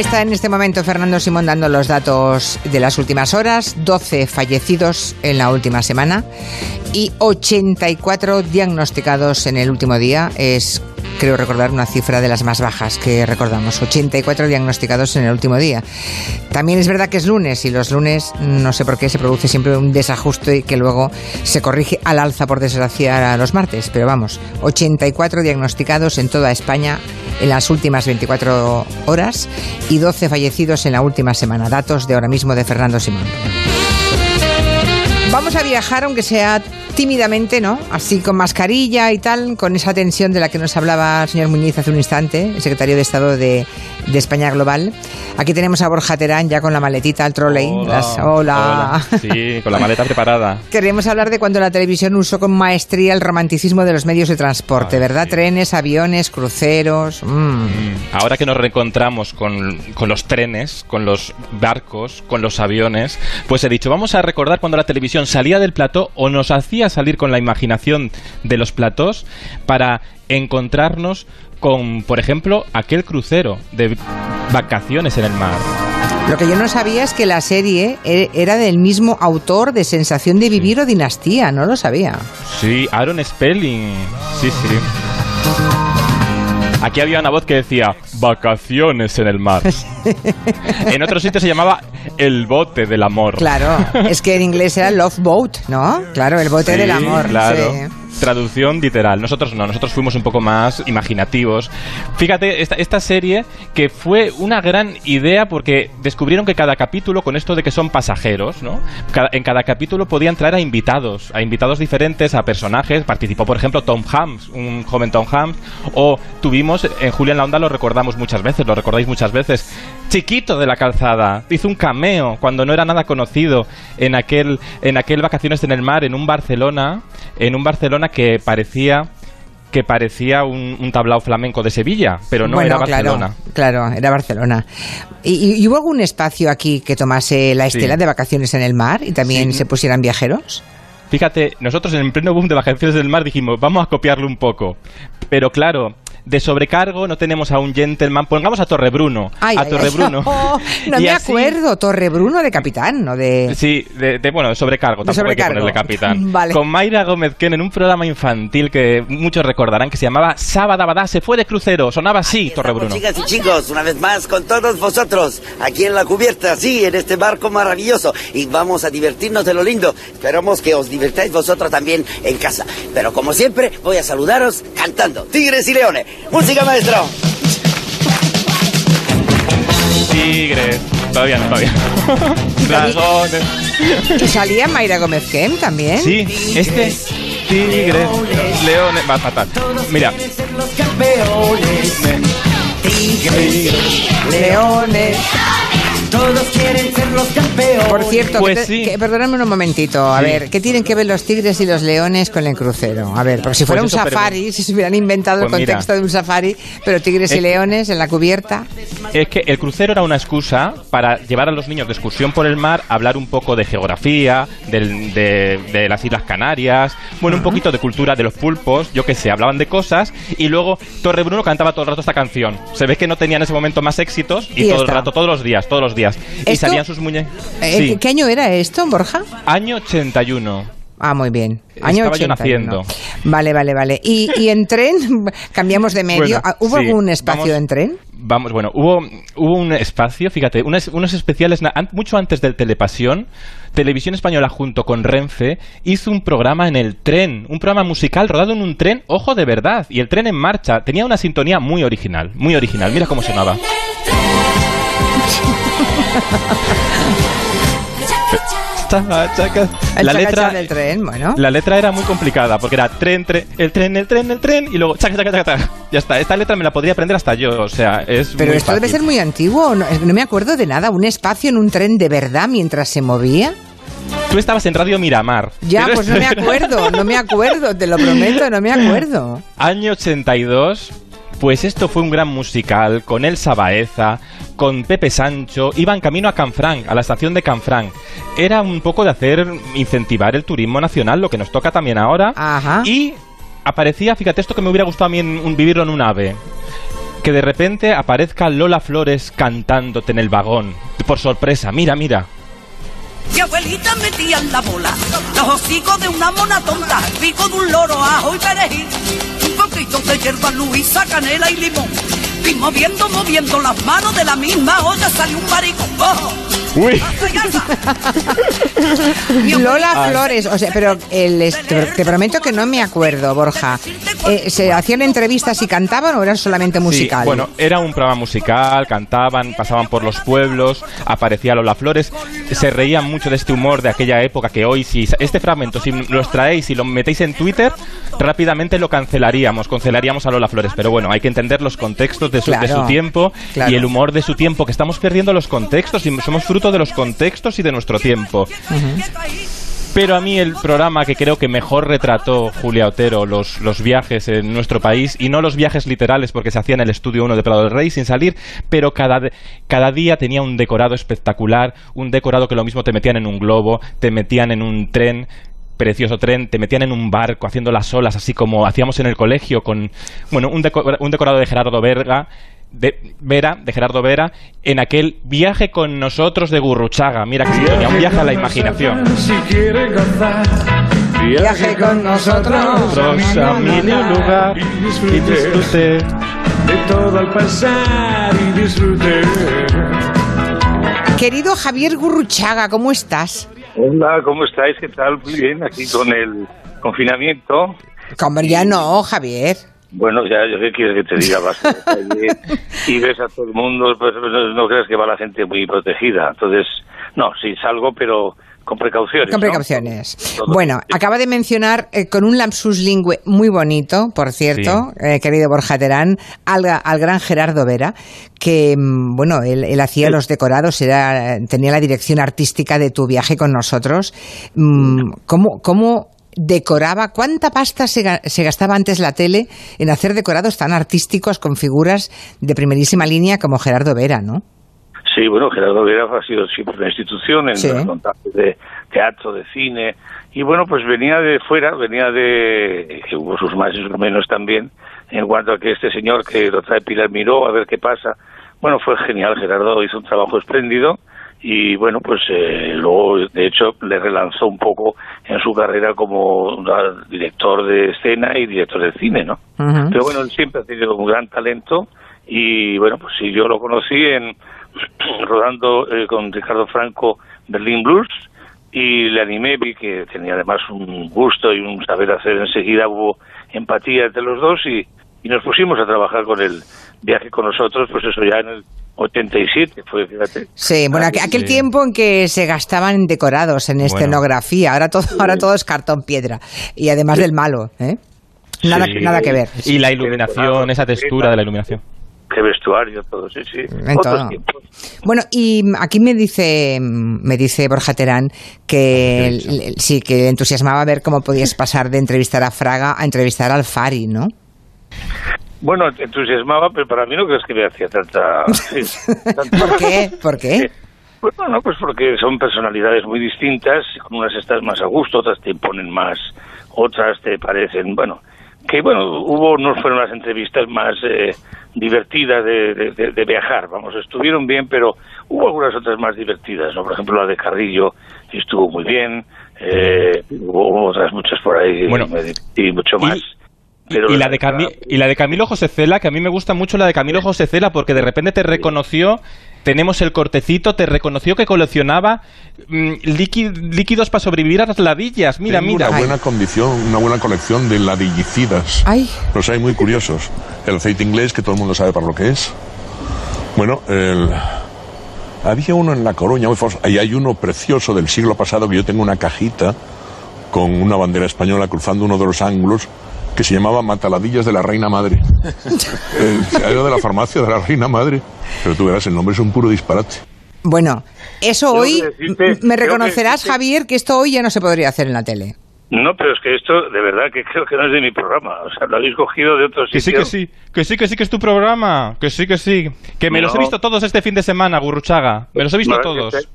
Está en este momento Fernando Simón dando los datos de las últimas horas. 12 fallecidos en la última semana y 84 diagnosticados en el último día. Es, creo recordar, una cifra de las más bajas que recordamos. 84 diagnosticados en el último día. También es verdad que es lunes y los lunes, no sé por qué, se produce siempre un desajuste que luego se corrige al alza, por desgracia, a los martes. Pero vamos, 84 diagnosticados en toda España en las últimas 24 horas y 12 fallecidos en la última semana. Datos de ahora mismo de Fernando Simón. Vamos a viajar, aunque sea tímidamente, ¿no? Así con mascarilla y tal, con esa tensión de la que nos hablaba el señor Muñiz hace un instante, el secretario de Estado de España Global. Aquí tenemos a Borja Terán ya con la maletita, el trolley. Hola. Sí, con la maleta preparada. Queremos hablar de cuando la televisión usó con maestría el romanticismo de los medios de transporte, ¿verdad? Sí. Trenes, aviones, cruceros. Ahora que nos reencontramos con los trenes, con los barcos, con los aviones, pues he dicho, vamos a recordar cuando la televisión salía del plató o nos hacía a salir con la imaginación de los platós para encontrarnos con, por ejemplo, aquel crucero de vacaciones en el mar. Lo que yo no sabía es que la serie era del mismo autor de Sensación de Vivir o Dinastía, no lo sabía. Sí, Aaron Spelling, sí. Aquí había una voz que decía, vacaciones en el mar. En otro sitio se llamaba el bote del amor. Claro, es que en inglés era love boat, ¿no? Claro, el bote del amor. Claro. Sí. Traducción literal. Nosotros no, nosotros fuimos un poco más imaginativos. Fíjate, esta serie que fue una gran idea porque descubrieron que cada capítulo, con esto de que son pasajeros, ¿no? En cada capítulo podían traer a invitados diferentes, a personajes. Participó, por ejemplo, Tom Hanks, un joven Tom Hanks, o tuvimos, en Julián la Onda lo recordáis muchas veces, Chiquito de la Calzada. Hizo un cameo cuando no era nada conocido en aquel Vacaciones en el Mar, en un Barcelona que parecía un tablao flamenco de Sevilla, pero no, bueno, era Barcelona. Claro, era Barcelona. ¿Y hubo algún espacio aquí que tomase la estela de Vacaciones en el Mar y también se pusieran viajeros? Fíjate, nosotros en el pleno boom de Vacaciones en el Mar dijimos, vamos a copiarlo un poco. Pero claro, de sobrecargo no tenemos a un gentleman. Pongamos a Torrebruno. Torrebruno. No me acuerdo. Torrebruno de capitán, ¿no? De sobrecargo. Tampoco hay que ponerle capitán. Vale. Con Mayra Gómez Ken en un programa infantil que muchos recordarán que se llamaba Sábada Badá. Se fue de crucero. Sonaba así, Torrebruno. Chicas y chicos, una vez más con todos vosotros aquí en la cubierta, sí, en este barco maravilloso. Y vamos a divertirnos de lo lindo. Esperamos que os divertáis vosotros también en casa. Pero como siempre, voy a saludaros cantando Tigres y Leones. ¡Música, maestro! Tigres. Todavía. Dragones. ¿Y salía Mayra Gómez Ken también? Sí, Tigres, Leones. Va fatal. Mira. Tigres, Leones. Todos quieren ser los campeones. Por cierto, pues perdóname un momentito. A ver, ¿qué tienen que ver los tigres y los leones con el crucero? A ver, porque si fuera un safari, si se hubieran inventado el contexto de un safari, pero tigres y leones en la cubierta. Es que el crucero era una excusa para llevar a los niños de excursión por el mar, hablar un poco de geografía, de las Islas Canarias, bueno, un poquito de cultura de los pulpos, yo qué sé, hablaban de cosas, y luego Torrebruno cantaba todo el rato esta canción. Se ve que no tenía en ese momento más éxitos, y todo el rato, todos los días. Y salían sus muñecas. ¿Qué año era esto, Borja? Año 81. Ah, muy bien. Año 80, yo naciendo. ¿No? Vale. ¿Y en tren? Cambiamos de medio. Bueno, ¿hubo algún espacio en tren? Vamos, bueno, hubo un espacio, fíjate, unos especiales, mucho antes del Telepasión. Televisión Española, junto con Renfe, hizo un programa en el tren, un programa musical rodado en un tren, ojo, de verdad, y el tren en marcha. Tenía una sintonía muy original, muy original. Mira cómo sonaba. La letra del tren, bueno. La letra era muy complicada porque era tren y luego chaca. Ya está, esta letra me la podría aprender hasta yo, o sea, es pero muy esto fácil. Debe ser muy antiguo, no me acuerdo de nada, un espacio en un tren de verdad mientras se movía. Tú estabas en Radio Miramar. Ya, pues no me acuerdo, te lo prometo, no me acuerdo. Año 82. Pues esto fue un gran musical, con Elsa Baeza, con Pepe Sancho, iban camino a Canfranc, a la estación de Canfranc. Era un poco de incentivar el turismo nacional, lo que nos toca también ahora. Ajá. Y aparecía, fíjate, esto que me hubiera gustado a mí vivirlo en un AVE. que de repente aparezca Lola Flores cantándote en el vagón. Por sorpresa, mira, mira. Mi abuelita metía en la bola los hocicos de una mona tonta, pico de un loro, ajo y perejil, un poquito de hierba luisa, canela y limón. Y moviendo las manos de la misma olla salió un marico. ¡Oh! ¡Uy! Lola Flores, o sea, pero te prometo que no me acuerdo, Borja. ¿Se hacían entrevistas y cantaban o eran solamente musical? Sí, bueno, era un programa musical, cantaban, pasaban por los pueblos, aparecía Lola Flores, se reían mucho de este humor de aquella época que hoy, si este fragmento, si lo extraéis y lo metéis en Twitter, rápidamente lo cancelaríamos a Lola Flores, pero bueno, hay que entender los contextos de su tiempo y el humor de su tiempo, que estamos perdiendo los contextos y somos fruto de los contextos y de nuestro tiempo. Pero a mí el programa que creo que mejor retrató Julia Otero los viajes en nuestro país, y no los viajes literales porque se hacía en el Estudio 1 de Prado del Rey sin salir, pero cada día tenía un decorado espectacular, un decorado que lo mismo te metían en un globo, te metían en un tren, precioso tren, te metían en un barco haciendo las olas así como hacíamos en el colegio con, bueno, un decorado de Gerardo Vera, en aquel viaje con nosotros de Gurruchaga. Mira que sintonía, un viaje a la imaginación. Si quieres gozar, viaje con nosotros a mi lugar y disfrute de todo al pasar y disfrute. Querido Javier Gurruchaga, ¿cómo estás? Hola, ¿cómo estáis? ¿Qué tal? Muy bien, aquí con el confinamiento. Hombre, ya no, Javier. Bueno, ya, ¿qué quieres que te diga? Vas a la calle y ves a todo el mundo, pues, no creas que va la gente muy protegida. Entonces, no, sí salgo, pero con precauciones. Con precauciones. ¿No? Bueno, acaba de mencionar con un lapsus lingüe muy bonito, por cierto, sí, querido Borja Terán, al gran Gerardo Vera, que, bueno, él hacía los decorados, tenía la dirección artística de Tu viaje con nosotros. ¿Cómo decoraba? ¿Cuánta pasta se gastaba antes la tele en hacer decorados tan artísticos con figuras de primerísima línea como Gerardo Vera, ¿no? Sí, bueno, Gerardo Vera ha sido siempre una institución en los montajes de teatro, de cine, y bueno, pues venía de fuera, hubo sus más y sus menos también, en cuanto a que este señor que lo trae Pilar Miró, a ver qué pasa. Bueno, fue genial, Gerardo hizo un trabajo espléndido. Y bueno, pues luego, de hecho, le relanzó un poco en su carrera como director de escena y director de cine, ¿no? Pero bueno, él siempre ha tenido un gran talento y bueno, pues sí, yo lo conocí rodando con Ricardo Franco Berlin Blues y le animé, vi que tenía además un gusto y un saber hacer, enseguida hubo empatía entre los dos y nos pusimos a trabajar con el viaje con nosotros, pues eso ya en el 87 fue, fíjate. Sí, bueno, aquel tiempo en que se gastaban en decorados, en escenografía, ahora todo es cartón piedra, y además del malo, ¿eh? Nada que ver. Y la iluminación, esa textura de la iluminación. Qué vestuario, todo, sí. Bueno, y aquí me dice Borja Terán que sí, que entusiasmaba ver cómo podías pasar de entrevistar a Fraga a entrevistar al Fari, ¿no? Bueno, entusiasmaba, pero para mí no crees que me hacía tanta... ¿Por qué? ¿Por qué? Bueno, no, pues porque son personalidades muy distintas, con unas estás más a gusto, otras te imponen más, otras te parecen... Bueno, no fueron las entrevistas más divertidas de viajar, vamos, estuvieron bien, pero hubo algunas otras más divertidas, ¿no? Por ejemplo, la de Carrillo estuvo muy bien, hubo otras muchas por ahí y mucho más... Y la de Camilo José Cela, que a mí me gusta mucho la de Camilo José Cela, porque de repente te reconoció, tenemos el cortecito, te reconoció que coleccionaba líquidos para sobrevivir a las ladillas. Mira, tengo una buena condición, una buena colección de ladillicidas. Los hay muy curiosos. El aceite inglés, que todo el mundo sabe para lo que es. Bueno, había uno en La Coruña, ahí hay uno precioso del siglo pasado, que yo tengo una cajita con una bandera española cruzando uno de los ángulos, que se llamaba Mataladillas de la Reina Madre. Era de la farmacia de la Reina Madre. Pero tú verás, el nombre es un puro disparate. Bueno, eso hoy... me reconocerás, Javier, que esto hoy ya no se podría hacer en la tele. No, pero es que esto, de verdad, que creo que no es de mi programa. O sea, lo habéis cogido de otro sitio. Que sí, que es tu programa. Que sí. Que me los he visto todos este fin de semana, Gurruchaga. Me los he visto todos. Es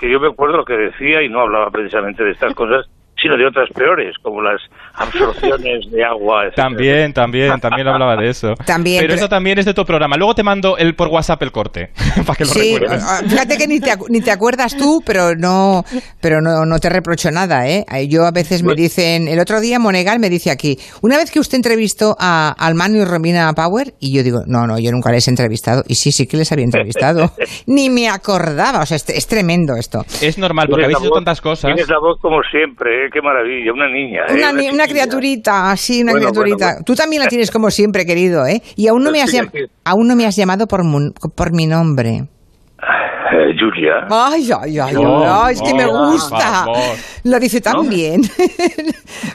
que yo me acuerdo lo que decía y no hablaba precisamente de estas cosas, sino de otras peores, como las absorciones de agua, etc. También hablaba de eso. Pero eso también es de tu programa. Luego te mando por WhatsApp el corte, para que lo recuerdes. Fíjate que ni te acuerdas tú, pero no te reprocho nada, ¿eh? Yo a veces me dicen, el otro día Monegal me dice aquí, una vez que usted entrevistó a Almano y Romina Power, y yo digo, no, yo nunca les he entrevistado, y sí que les había entrevistado. Ni me acordaba, o sea, es tremendo esto. Es normal, porque habéis hecho tantas cosas. Tienes la voz como siempre, qué maravilla, una niña. Una criaturita, sí, una criaturita. Bueno. Tú también la tienes como siempre, querido, ¿eh? Y aún no me has llamado por mi nombre. Julia. Ay, es que me gusta. Lo dice tan bien.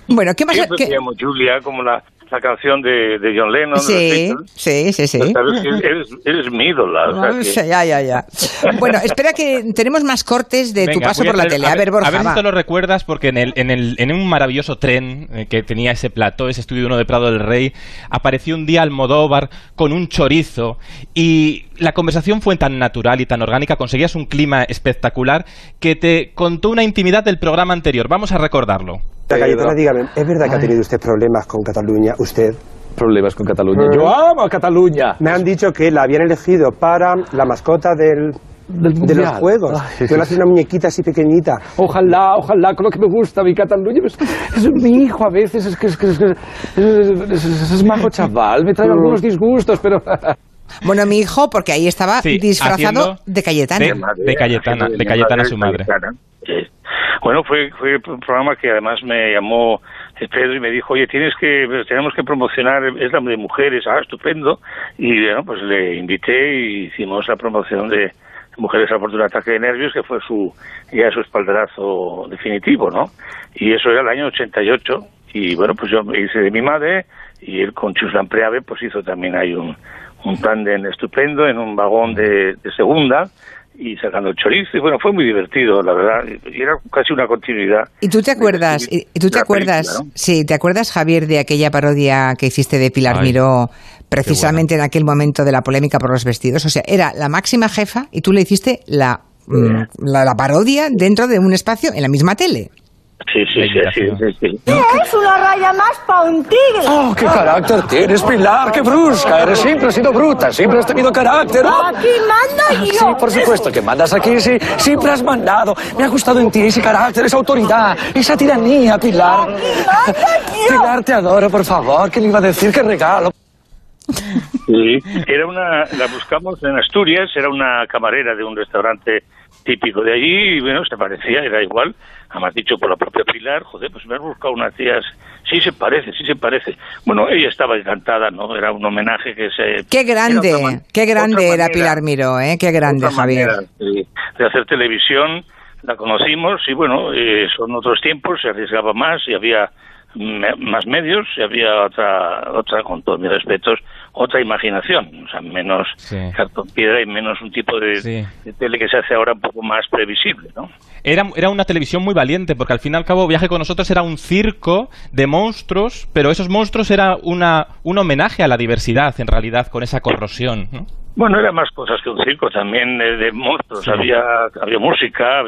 Bueno, ¿qué más? Siempre te llamo Julia, como la canción de John Lennon. Sí. Eres mi ídola. Ya. Bueno, espera que tenemos más cortes de tu paso por la tele. A ver, Borja. A ver si te lo recuerdas, porque en un maravilloso tren que tenía ese plató, ese estudio 1 de Prado del Rey, apareció un día Almodóvar con un chorizo y la conversación fue tan natural y tan orgánica, conseguías un clima espectacular que te contó una intimidad del programa anterior. Vamos a recordarlo. Cayetana, dígame, ¿es verdad que ha tenido usted problemas con Cataluña? ¿Usted? Problemas con Cataluña. Yo amo a Cataluña. Me han dicho que la habían elegido para la mascota de los juegos. Yo le hacía una muñequita así pequeñita. Ojalá, con lo que me gusta mi Cataluña. Es mi hijo a veces, es majo chaval, me trae algunos disgustos, pero... Bueno, mi hijo, porque ahí estaba disfrazado de Cayetana. De Cayetana, su madre. Bueno, fue un programa que además me llamó Pedro y me dijo, oye, tenemos que promocionar, es la de mujeres, estupendo. Y bueno, pues le invité y hicimos la promoción de Mujeres al Borde de un Ataque de Nervios, que fue ya su espaldarazo definitivo, ¿no? Y eso era el año 88. Y bueno, pues yo me hice de mi madre y él con Chuslan Preave pues hizo también ahí un tándem estupendo en un vagón de segunda y sacando el chorizo, y bueno, fue muy divertido, la verdad, y era casi una continuidad. ¿Y tú te acuerdas, película, ¿no? Sí, ¿te acuerdas, Javier, de aquella parodia que hiciste de Pilar Miró, precisamente en aquel momento de la polémica por los vestidos? O sea, era la máxima jefa y tú le hiciste la parodia dentro de un espacio en la misma tele. Sí. Es una raya más para un tigre. ¡Oh, qué carácter tienes, Pilar! ¡Qué brusca! Eres siempre has sido bruta, siempre has tenido carácter. ¿No? Aquí mando yo. Sí, por supuesto que mandas aquí, sí. Siempre has mandado. Me ha gustado en ti ese carácter, esa autoridad, esa tiranía, Pilar. Aquí mando yo. Pilar, te adoro, por favor. ¿Qué le iba a decir? ¡Qué regalo! Sí, la buscamos en Asturias, era una camarera de un restaurante típico de allí, y bueno, se parecía, era igual, además dicho por la propia Pilar, joder, pues me has buscado unas tías, sí se parece. Bueno, ella estaba encantada, ¿no? Era un homenaje que se... Qué grande era Pilar Miró, ¿eh? Qué grande, Javier. De hacer televisión, la conocimos, y bueno, son otros tiempos, se arriesgaba más, y había más medios, y había otra, con todos mis respetos, otra imaginación, o sea, menos cartón piedra y menos un tipo de tele que se hace ahora un poco más previsible, ¿no? Era una televisión muy valiente, porque al fin y al cabo Viaje con Nosotros era un circo de monstruos, pero esos monstruos era un homenaje a la diversidad, en realidad, con esa corrosión, ¿no? Bueno, era más cosas que un circo, también de monstruos. Había música,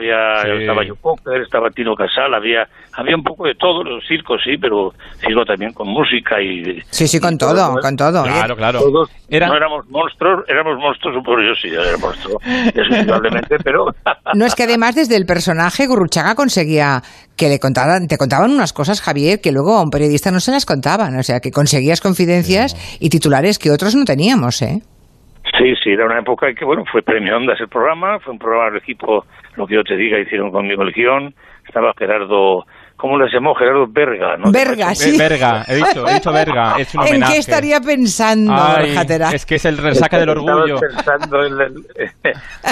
estaba Joe Cocker, estaba Tino Casal, había un poco de todo, los circos sí, pero circo también con música y... Sí, con todo, con todo. Claro. Todos no éramos monstruos, pero yo sí era monstruo, indudablemente, pero... No, es que además desde el personaje Gurruchaga conseguía que te contaban unas cosas, Javier, que luego a un periodista no se las contaban, o sea, que conseguías confidencias y titulares que otros no teníamos, ¿eh? Sí, era una época en que, bueno, fue Premio Ondas el programa, fue un programa del equipo, lo que yo te diga, hicieron conmigo el guión, estaba Gerardo, ¿cómo lo llamó? Gerardo Verga, ¿no? Verga, he dicho Verga, es un homenaje. ¿En qué estaría pensando, Borja Terán? Es que es el resaca del orgullo. Estaba pensando en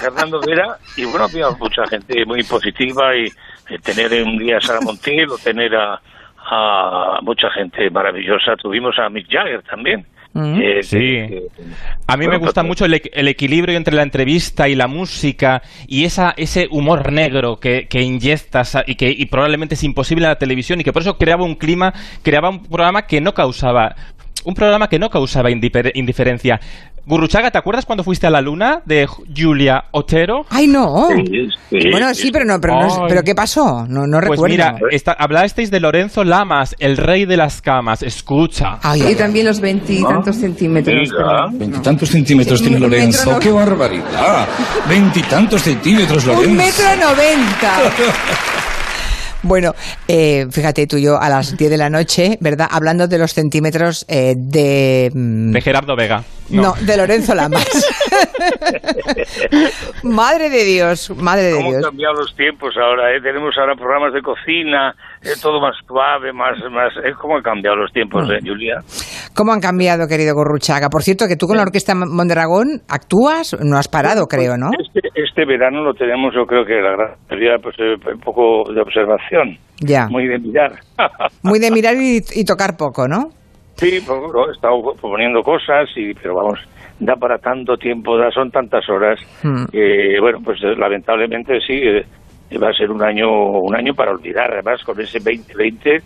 Fernando Vera, y bueno, había mucha gente muy positiva, y tener un día a Sara Montiel, o tener a mucha gente maravillosa, tuvimos a Mick Jagger también. A mí me gusta mucho el equilibrio entre la entrevista y la música y ese humor negro que inyectas y probablemente es imposible en la televisión y que por eso creaba un clima, creaba un programa que no causaba un programa que no causaba indiferencia. Gurruchaga, ¿te acuerdas cuando fuiste a la luna de Julia Otero? ¡Ay, no! Sí, sí, bueno, sí, pero ¿qué pasó? No recuerdo. Pues mira, hablasteis de Lorenzo Lamas, el rey de las camas. Escucha. Ay, y también los veintitantos centímetros. ¿Veintitantos centímetros tiene Lorenzo? ¡Qué barbaridad! ¡Veintitantos centímetros, Lorenzo! ¡1,90 metros! Bueno, fíjate tú y yo a las 10 de la noche, ¿verdad? Hablando de los centímetros de Gerardo Vega. No, de Lorenzo Lamas. Madre de Dios, madre de Dios. ¿Cómo han cambiado los tiempos ahora? Tenemos ahora programas de cocina, todo más suave, más... ¿Cómo han cambiado los tiempos, Julia? ¿Cómo han cambiado, querido Gurruchaga? Por cierto, que tú con la Orquesta Mondragón actúas, no has parado, creo, ¿no? Este verano lo tenemos, yo creo que la gran mayoría, pues, un poco de observación. Ya. Muy de mirar. Muy de mirar y tocar poco, ¿no? Sí, he estado proponiendo cosas, pero vamos, da para tanto tiempo, son tantas horas, que, bueno, pues lamentablemente sí, va a ser un año para olvidar, además con ese 2020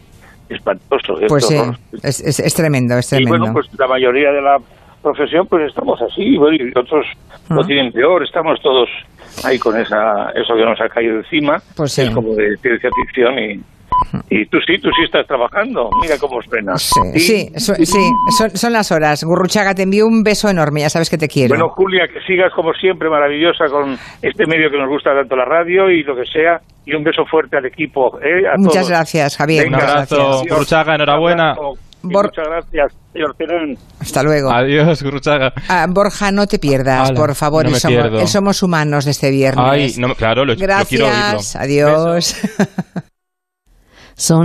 espantoso. Pues esto, sí, ¿no? Es tremendo, es tremendo. Y bueno, pues la mayoría de la profesión, pues estamos así, bueno, y otros lo tienen peor, estamos todos ahí con eso que nos ha caído encima, pues sí. Es como de ciencia ficción y tú sí estás trabajando, mira cómo suena. Sí, son las horas. Gurruchaga, te envío un beso enorme, ya sabes que te quiero. Bueno, Julia, que sigas como siempre maravillosa con este medio que nos gusta tanto, la radio y lo que sea, y un beso fuerte al equipo, a muchas todos. Gracias, Javier. Venga, un abrazo, Gurruchaga, enhorabuena. Muchas gracias, señor Terán. Hasta luego. Adiós, Gurruchaga. Borja, no te pierdas, por favor. No somos humanos de este viernes. Ay, no, claro, lo quiero oírlo. Gracias, adiós. Son